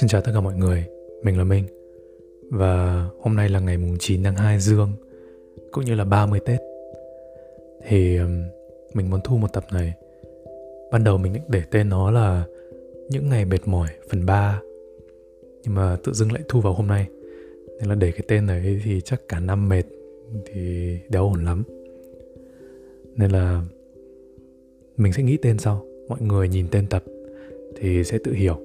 Xin chào tất cả mọi người, mình là Minh. Và hôm nay là ngày 9 tháng 2 Dương, cũng như là 30 Tết. Thì mình muốn thu một tập này. Ban đầu mình định để tên nó là Những ngày mệt mỏi phần 3, nhưng mà tự dưng lại thu vào hôm nay, nên là để cái tên này thì chắc cả năm mệt thì đéo ổn lắm. Nên là mình sẽ nghĩ tên sau. Mọi người nhìn tên tập thì sẽ tự hiểu.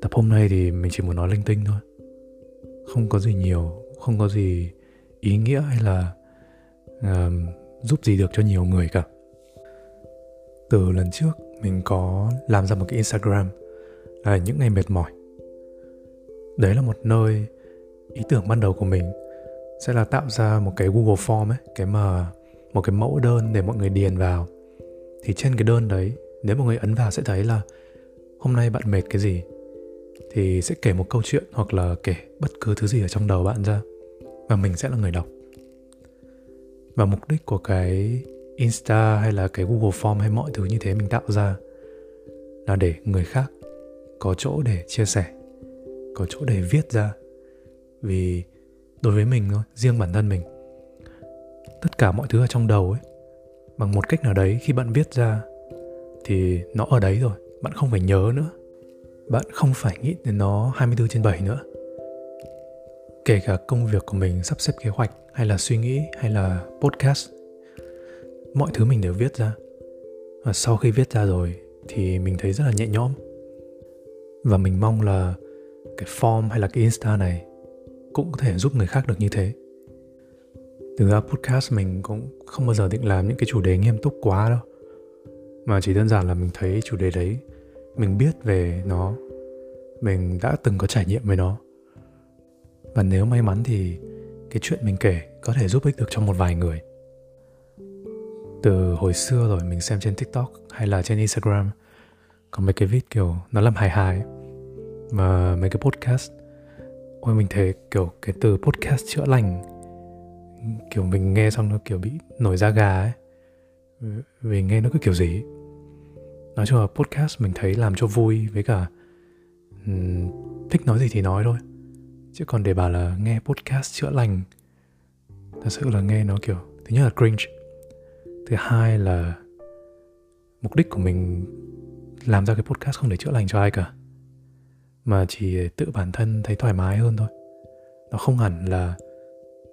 Tập hôm nay thì mình chỉ muốn nói linh tinh thôi, không có gì nhiều, không có gì ý nghĩa hay là giúp gì được cho nhiều người cả. Từ lần trước mình có làm ra một cái Instagram là Những ngày mệt mỏi. Đấy là một nơi ý tưởng ban đầu của mình sẽ là tạo ra một cái Google Form ấy, một cái mẫu đơn để mọi người điền vào. Thì trên cái đơn đấy, nếu mọi người ấn vào sẽ thấy là hôm nay bạn mệt cái gì, thì sẽ kể một câu chuyện hoặc là kể bất cứ thứ gì ở trong đầu bạn ra, và mình sẽ là người đọc. Và mục đích của cái Insta hay là cái Google Form hay mọi thứ như thế mình tạo ra là để người khác có chỗ để chia sẻ, có chỗ để viết ra. Vì đối với mình thôi, riêng bản thân mình, tất cả mọi thứ ở trong đầu ấy, bằng một cách nào đấy khi bạn viết ra thì nó ở đấy rồi, bạn không phải nhớ nữa, bạn không phải nghĩ đến nó 24/7 nữa. Kể cả công việc của mình, sắp xếp kế hoạch hay là suy nghĩ hay là podcast, mọi thứ mình đều viết ra. Và sau khi viết ra rồi thì mình thấy rất là nhẹ nhõm. Và mình mong là cái form hay là cái Insta này cũng có thể giúp người khác được như thế. Thực ra podcast mình cũng không bao giờ định làm những cái chủ đề nghiêm túc quá đâu, mà chỉ đơn giản là mình thấy chủ đề đấy, mình biết về nó, mình đã từng có trải nghiệm với nó, và nếu may mắn thì cái chuyện mình kể có thể giúp ích được cho một vài người. Từ hồi xưa rồi mình xem trên TikTok hay là trên Instagram có mấy cái video kiểu nó làm hài hài, mà mấy cái podcast, ôi mình thấy kiểu cái từ podcast chữa lành, kiểu mình nghe xong nó kiểu bị nổi da gà ấy, vì nghe nó cứ kiểu gì. Nói chung là podcast mình thấy làm cho vui, với cả thích nói gì thì nói thôi, chứ còn để bảo là nghe podcast chữa lành, thật sự là nghe nó kiểu, thứ nhất là cringe, thứ hai là mục đích của mình làm ra cái podcast không để chữa lành cho ai cả, mà chỉ để tự bản thân thấy thoải mái hơn thôi. Nó không hẳn là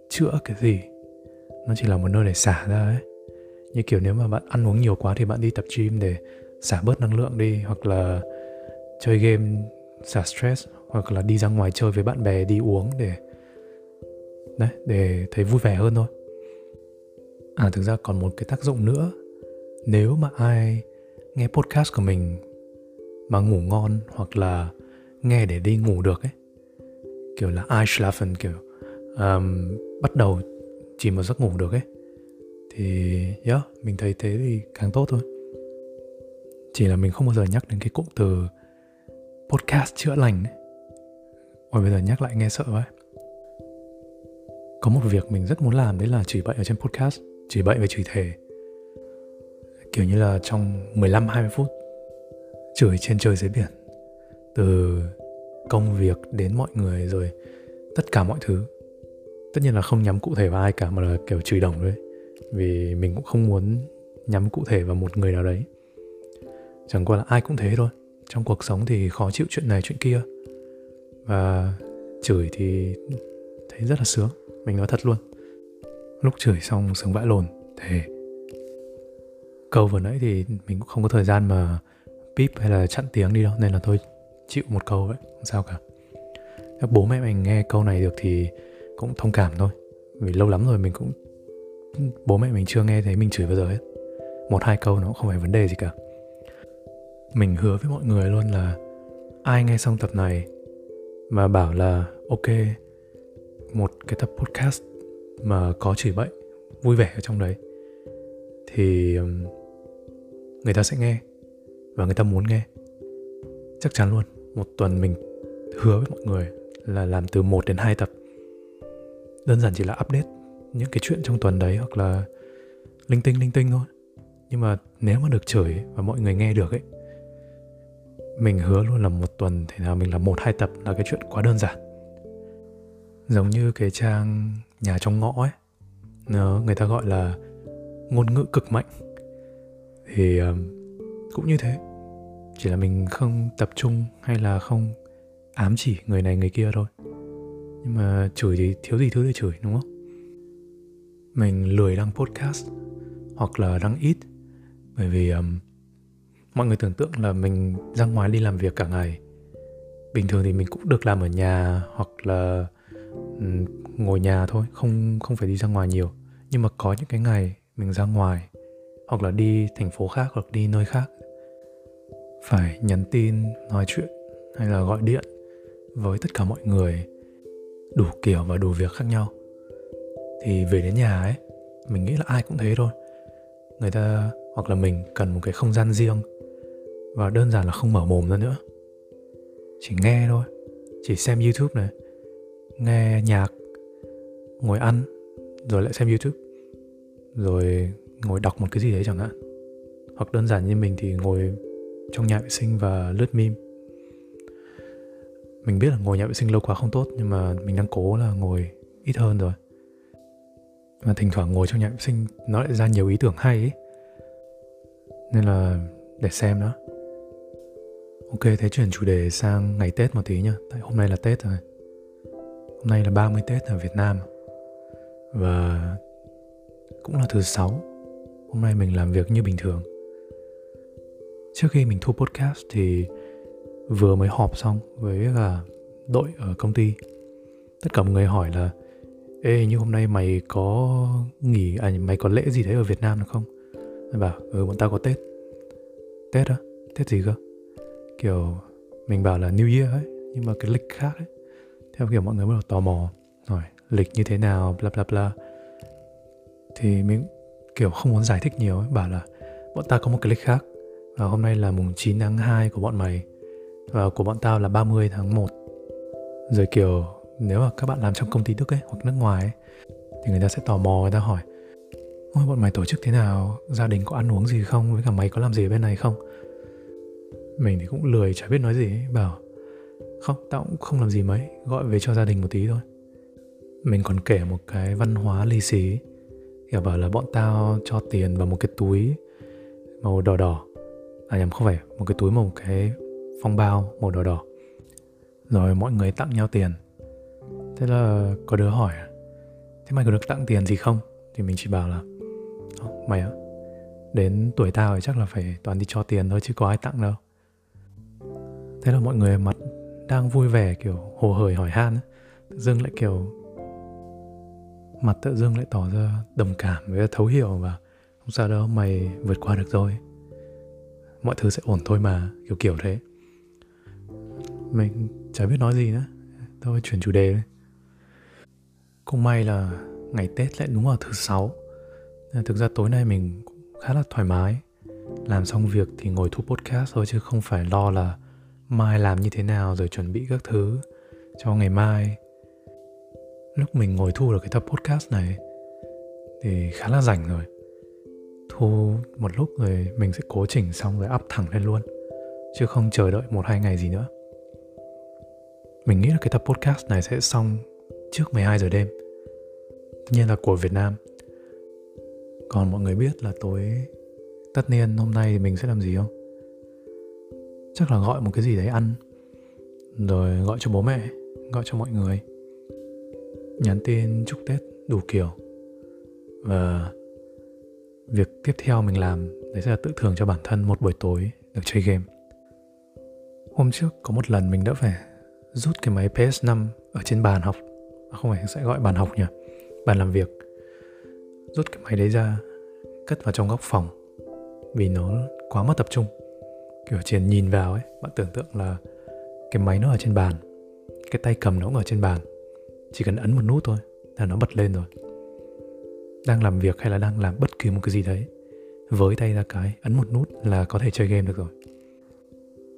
chữa cái gì, nó chỉ là một nơi để xả ra ấy. Như kiểu nếu mà bạn ăn uống nhiều quá thì bạn đi tập gym để xả bớt năng lượng đi, hoặc là chơi game xả stress, hoặc là đi ra ngoài chơi với bạn bè, đi uống để thấy vui vẻ hơn thôi. Thực ra còn một cái tác dụng nữa, nếu mà ai nghe podcast của mình mà ngủ ngon, hoặc là nghe để đi ngủ được ấy, kiểu là einschlafen, kiểu bắt đầu chìm vào giấc ngủ được ấy, thì mình thấy thế thì càng tốt thôi. Chỉ là mình không bao giờ nhắc đến cái cụm từ podcast chữa lành ấy. Ôi bây giờ nhắc lại nghe sợ ấy. Có một việc mình rất muốn làm, đấy là chửi bậy ở trên podcast, chửi bậy về chửi thề, kiểu như là trong 15-20 phút chửi trên trời dưới biển, từ công việc đến mọi người, rồi tất cả mọi thứ. Tất nhiên là không nhắm cụ thể vào ai cả, mà là kiểu chửi đồng đấy, vì mình cũng không muốn nhắm cụ thể vào một người nào đấy. Chẳng qua là ai cũng thế thôi, trong cuộc sống thì khó chịu chuyện này chuyện kia, và chửi thì thấy rất là sướng. Mình nói thật luôn, lúc chửi xong sướng vãi lồn. Thế câu vừa nãy thì mình cũng không có thời gian mà píp hay là chặn tiếng đi đâu, nên là thôi chịu một câu vậy, không sao cả. Các bố mẹ mình nghe câu này được thì cũng thông cảm thôi, vì lâu lắm rồi mình cũng, bố mẹ mình chưa nghe thấy mình chửi bao giờ hết. 1-2 câu nó cũng không phải vấn đề gì cả. Mình hứa với mọi người luôn là ai nghe xong tập này mà bảo là ok, một cái tập podcast mà có chửi bậy, vui vẻ ở trong đấy, thì người ta sẽ nghe, và người ta muốn nghe. Chắc chắn luôn. Một tuần mình hứa với mọi người là làm từ 1 đến 2 tập, đơn giản chỉ là update những cái chuyện trong tuần đấy, hoặc là linh tinh thôi. Nhưng mà nếu mà được chửi và mọi người nghe được ấy, Mình hứa luôn là một tuần thế nào mình làm 1-2 tập là cái chuyện quá đơn giản. Giống như cái trang Nhà Trong Ngõ ấy, người ta gọi là ngôn ngữ cực mạnh. Thì cũng như thế, chỉ là mình không tập trung hay là không ám chỉ người này người kia thôi. Nhưng mà chửi thì thiếu gì thứ để chửi, đúng không? Mình lười đăng podcast hoặc là đăng ít, bởi vì mọi người tưởng tượng là mình ra ngoài đi làm việc cả ngày. Bình thường thì mình cũng được làm ở nhà hoặc là ngồi nhà thôi, không phải đi ra ngoài nhiều. Nhưng mà có những cái ngày mình ra ngoài hoặc là đi thành phố khác hoặc đi nơi khác, phải nhắn tin, nói chuyện hay là gọi điện với tất cả mọi người, đủ kiểu và đủ việc khác nhau. Thì về đến nhà ấy, mình nghĩ là ai cũng thế thôi. Người ta hoặc là mình cần một cái không gian riêng, và đơn giản là không mở mồm ra nữa, chỉ nghe thôi, chỉ xem YouTube này, nghe nhạc, ngồi ăn, rồi lại xem YouTube, rồi ngồi đọc một cái gì đấy chẳng hạn. Hoặc đơn giản như mình thì ngồi trong nhà vệ sinh và lướt meme. Mình biết là ngồi nhà vệ sinh lâu quá không tốt, nhưng mà mình đang cố là ngồi ít hơn rồi. Mà thỉnh thoảng ngồi trong nhà vệ sinh nó lại ra nhiều ý tưởng hay ấy, nên là để xem đó. Ok, thế chuyển chủ đề sang ngày Tết một tí nha. Tại hôm nay là Tết rồi. Hôm nay là 30 Tết ở Việt Nam, và cũng là thứ 6. Hôm nay mình làm việc như bình thường. Trước khi mình thu podcast thì vừa mới họp xong với cả đội ở công ty. Tất cả mọi người hỏi là: ê, như hôm nay mày có nghỉ, mày có lễ gì đấy ở Việt Nam được không? Mình bảo, bọn tao có Tết. Tết á? Tết gì cơ? Kiểu mình bảo là New Year ấy, nhưng mà cái lịch khác ấy. Theo kiểu mọi người bắt đầu tò mò, hỏi lịch như thế nào, bla bla bla. Thì mình kiểu không muốn giải thích nhiều ấy, bảo là bọn tao có một cái lịch khác, và hôm nay là mùng 9 tháng 2 của bọn mày, và của bọn tao là 30 tháng 1. Rồi kiểu nếu mà các bạn làm trong công ty Đức ấy, hoặc nước ngoài ấy, thì người ta sẽ tò mò, người ta hỏi: ôi, bọn mày tổ chức thế nào? Gia đình có ăn uống gì không? Với cả mày có làm gì ở bên này không? Mình thì cũng lười, chả biết nói gì ấy, bảo không, tao cũng không làm gì mấy, gọi về cho gia đình một tí thôi. Mình còn kể một cái văn hóa lì xì, kiểu bảo là bọn tao cho tiền vào một cái túi màu đỏ đỏ. À nhầm, không phải, một cái túi, một cái phong bao màu đỏ đỏ, rồi mọi người tặng nhau tiền. Thế là có đứa hỏi: thế mày có được tặng tiền gì không? Thì mình chỉ bảo là: mày á, đến tuổi tao thì chắc là phải toàn đi cho tiền thôi chứ có ai tặng đâu. Thế là mọi người mặt đang vui vẻ, kiểu hồ hởi hỏi han ấy, tự dưng lại kiểu mặt tự dưng lại tỏ ra đồng cảm với thấu hiểu, và không sao đâu, mày vượt qua được rồi, mọi thứ sẽ ổn thôi mà, kiểu kiểu thế. Mình chả biết nói gì nữa, thôi chuyển chủ đề đi. Cũng may là ngày Tết lại đúng vào thứ 6. Thực ra tối nay mình cũng khá là thoải mái. Làm xong việc thì ngồi thu podcast thôi, chứ không phải lo là mai làm như thế nào rồi chuẩn bị các thứ cho ngày mai. Lúc mình ngồi thu được cái tập podcast này thì khá là rảnh rồi. Thu một lúc rồi mình sẽ cố chỉnh xong rồi up thẳng lên luôn, chứ không chờ đợi 1-2 ngày gì nữa. Mình nghĩ là cái tập podcast này sẽ xong trước 12 giờ đêm, tất nhiên là của Việt Nam. Còn mọi người biết là tối tất niên hôm nay thì mình sẽ làm gì không? Chắc là gọi một cái gì đấy ăn, rồi gọi cho bố mẹ, gọi cho mọi người, nhắn tin chúc Tết đủ kiểu. Và việc tiếp theo mình làm đấy sẽ là tự thưởng cho bản thân một buổi tối được chơi game. Hôm trước có một lần mình đã phải rút cái máy PS5 ở trên bàn học, không phải sẽ gọi bàn học nhỉ, bàn làm việc. Rút cái máy đấy ra, cất vào trong góc phòng, vì nó quá mất tập trung. Kiểu chỉ nhìn vào ấy, bạn tưởng tượng là cái máy nó ở trên bàn, cái tay cầm nó cũng ở trên bàn, chỉ cần ấn một nút thôi là nó bật lên rồi. Đang làm việc hay là đang làm bất kỳ một cái gì đấy, với tay ra cái, ấn một nút là có thể chơi game được rồi.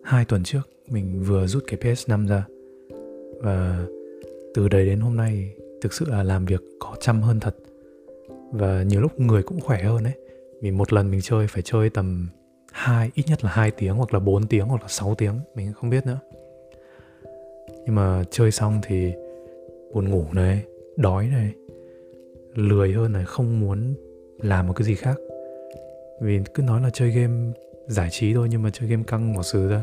2 tuần trước mình vừa rút cái PS5 ra, và từ đấy đến hôm nay thực sự là làm việc có chăm hơn thật. Và nhiều lúc người cũng khỏe hơn ấy, vì một lần mình chơi phải chơi tầm ít nhất là 2 tiếng hoặc là 4 tiếng hoặc là 6 tiếng, mình không biết nữa. Nhưng mà chơi xong thì buồn ngủ này, đói này, lười hơn này, không muốn làm một cái gì khác. Vì cứ nói là chơi game giải trí thôi, nhưng mà chơi game căng một xứ ra.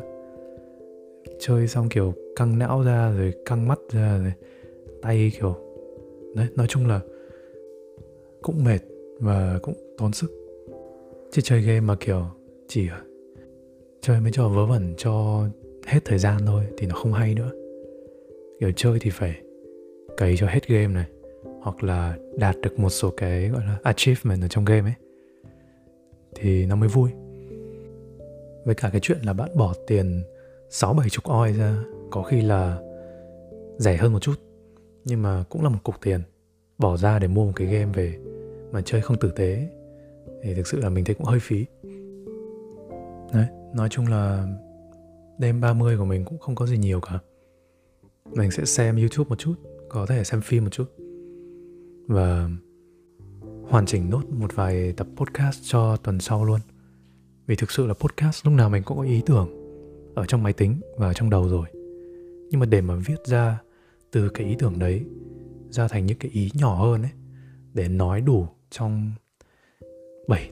Chơi xong kiểu căng não ra, rồi căng mắt ra, rồi tay kiểu đấy, nói chung là cũng mệt và cũng tốn sức. Chứ chơi game mà kiểu chỉ chơi mấy trò vớ vẩn cho hết thời gian thôi thì nó không hay nữa. Kiểu chơi thì phải cày cho hết game này, hoặc là đạt được một số cái gọi là achievement ở trong game ấy thì nó mới vui. Với cả cái chuyện là bạn bỏ tiền 60-70 oi ra, có khi là rẻ hơn một chút, nhưng mà cũng là một cục tiền bỏ ra để mua một cái game về mà chơi không tử tế thì thực sự là mình thấy cũng hơi phí. Đấy, nói chung là đêm 30 của mình cũng không có gì nhiều cả. Mình sẽ xem YouTube một chút, có thể xem phim một chút, và hoàn chỉnh nốt một vài tập podcast cho tuần sau luôn. Vì thực sự là podcast lúc nào mình cũng có ý tưởng ở trong máy tính và trong đầu rồi, nhưng mà để mà viết ra từ cái ý tưởng đấy ra thành những cái ý nhỏ hơn ấy, để nói đủ trong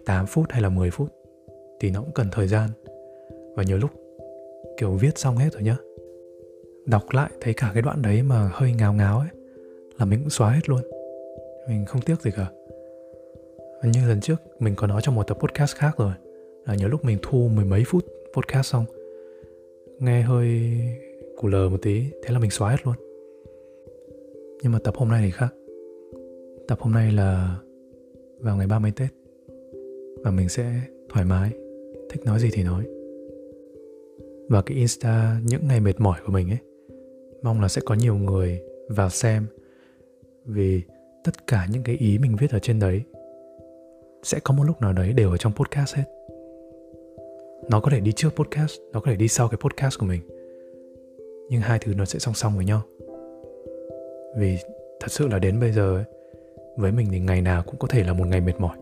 7-8 phút hay là 10 phút thì nó cũng cần thời gian. Và nhiều lúc kiểu viết xong hết rồi nhá, đọc lại thấy cả cái đoạn đấy mà hơi ngáo ngáo ấy là mình cũng xóa hết luôn. Mình không tiếc gì cả. Như lần trước mình có nói trong một tập podcast khác rồi, là nhiều lúc mình thu mười mấy phút podcast xong nghe hơi củ lờ một tí, thế là mình xóa hết luôn. Nhưng mà tập hôm nay thì khác. Tập hôm nay là vào ngày 30 Tết, và mình sẽ thoải mái, thích nói gì thì nói. Và cái Insta những ngày mệt mỏi của mình ấy, mong là sẽ có nhiều người vào xem. Vì tất cả những cái ý mình viết ở trên đấy sẽ có một lúc nào đấy đều ở trong podcast hết. Nó có thể đi trước podcast, nó có thể đi sau cái podcast của mình, nhưng hai thứ nó sẽ song song với nhau. Vì thật sự là đến bây giờ ấy, với mình thì ngày nào cũng có thể là một ngày mệt mỏi.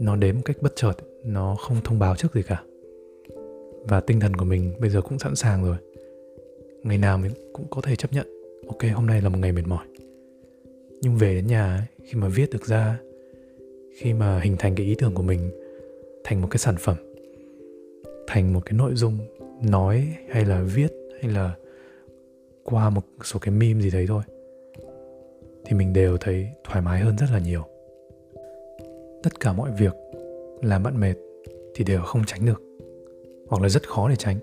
Nó đến một cách bất chợt, nó không thông báo trước gì cả. Và tinh thần của mình bây giờ cũng sẵn sàng rồi. Ngày nào mình cũng có thể chấp nhận, ok, hôm nay là một ngày mệt mỏi. Nhưng về đến nhà ấy, khi mà viết được ra, khi mà hình thành cái ý tưởng của mình thành một cái sản phẩm, thành một cái nội dung nói hay là viết, hay là qua một số cái meme gì đấy thôi, thì mình đều thấy thoải mái hơn rất là nhiều. Tất cả mọi việc làm bạn mệt thì đều không tránh được, hoặc là rất khó để tránh.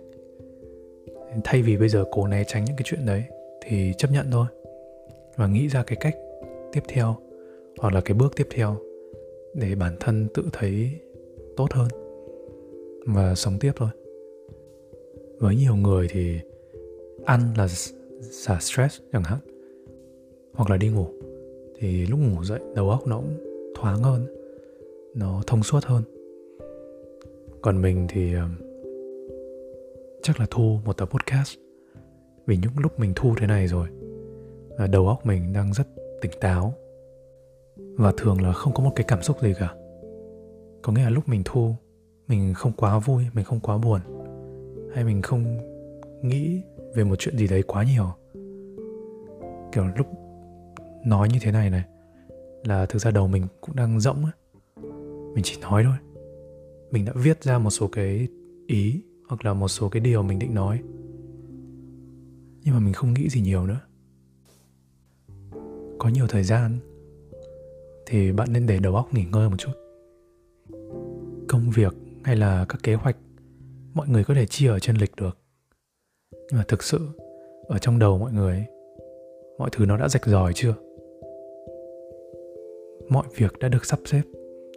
Thay vì bây giờ cố né tránh những cái chuyện đấy thì chấp nhận thôi, và nghĩ ra cái cách tiếp theo hoặc là cái bước tiếp theo để bản thân tự thấy tốt hơn và sống tiếp thôi. Với nhiều người thì ăn là xả stress chẳng hạn, hoặc là đi ngủ, thì lúc ngủ dậy đầu óc nó cũng thoáng hơn, nó thông suốt hơn. Còn mình thì chắc là thu một tập podcast, vì những lúc mình thu thế này rồi là đầu óc mình đang rất tỉnh táo, và thường là không có một cái cảm xúc gì cả. Có nghĩa là lúc mình thu, mình không quá vui, mình không quá buồn, hay mình không nghĩ về một chuyện gì đấy quá nhiều. Kiểu lúc nói như thế này này là thực ra đầu mình cũng đang rỗng ấy. Mình chỉ nói thôi. Mình đã viết ra một số cái ý hoặc là một số cái điều mình định nói, nhưng mà mình không nghĩ gì nhiều nữa. Có nhiều thời gian thì bạn nên để đầu óc nghỉ ngơi một chút. Công việc hay là các kế hoạch mọi người có thể chia ở trên lịch được, nhưng mà thực sự ở trong đầu mọi người ấy, mọi thứ nó đã rạch ròi chưa? Mọi việc đã được sắp xếp,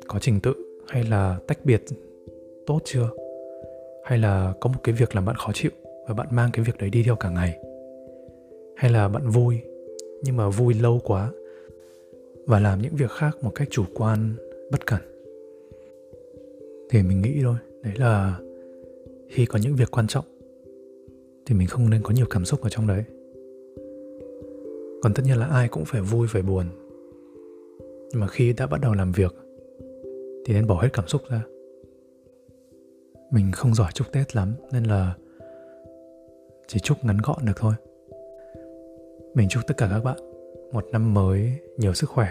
có trình tự hay là tách biệt tốt chưa? Hay là có một cái việc làm bạn khó chịu và bạn mang cái việc đấy đi theo cả ngày? Hay là bạn vui nhưng mà vui lâu quá và làm những việc khác một cách chủ quan, bất cẩn? Thì mình nghĩ thôi, đấy là khi có những việc quan trọng thì mình không nên có nhiều cảm xúc ở trong đấy. Còn tất nhiên là ai cũng phải vui, phải buồn, nhưng mà khi đã bắt đầu làm việc thì nên bỏ hết cảm xúc ra. Mình không giỏi chúc Tết lắm nên là chỉ chúc ngắn gọn được thôi. Mình chúc tất cả các bạn một năm mới nhiều sức khỏe,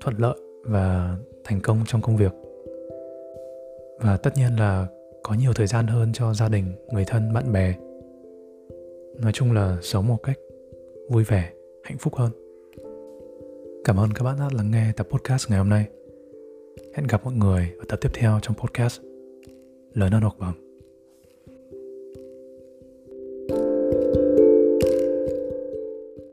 thuận lợi và thành công trong công việc. Và tất nhiên là có nhiều thời gian hơn cho gia đình, người thân, bạn bè. Nói chung là sống một cách vui vẻ, hạnh phúc hơn. Cảm ơn các bạn đã lắng nghe tập podcast ngày hôm nay. Hẹn gặp mọi người ở tập tiếp theo trong podcast Lớn Hơn Học Bằng.